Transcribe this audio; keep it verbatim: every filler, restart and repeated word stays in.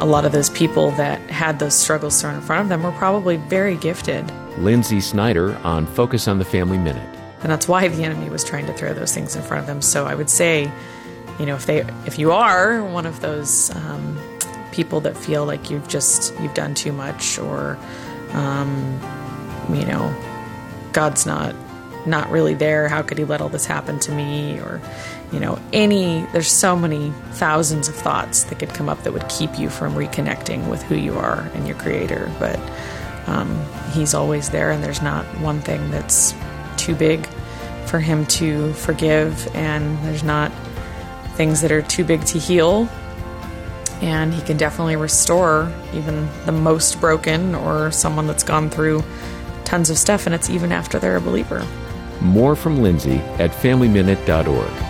a lot of those people that had those struggles thrown in front of them were probably very gifted. Lindsay Snyder on Focus on the Family Minute. And that's why the enemy was trying to throw those things in front of them. So I would say, you know, if they, if you are one of those um, people that feel like you've just, you've done too much, or, um, you know, God's not, not really there. How could he let all this happen to me? Or, you know, any, there's so many thousands of thoughts that could come up that would keep you from reconnecting with who you are and your creator. But um, he's always there, and there's not one thing that's too big for him to forgive, and there's not things that are too big to heal, and he can definitely restore even the most broken or someone that's gone through tons of stuff, and it's even after they're a believer. More from Lindsay at Family Minute dot org.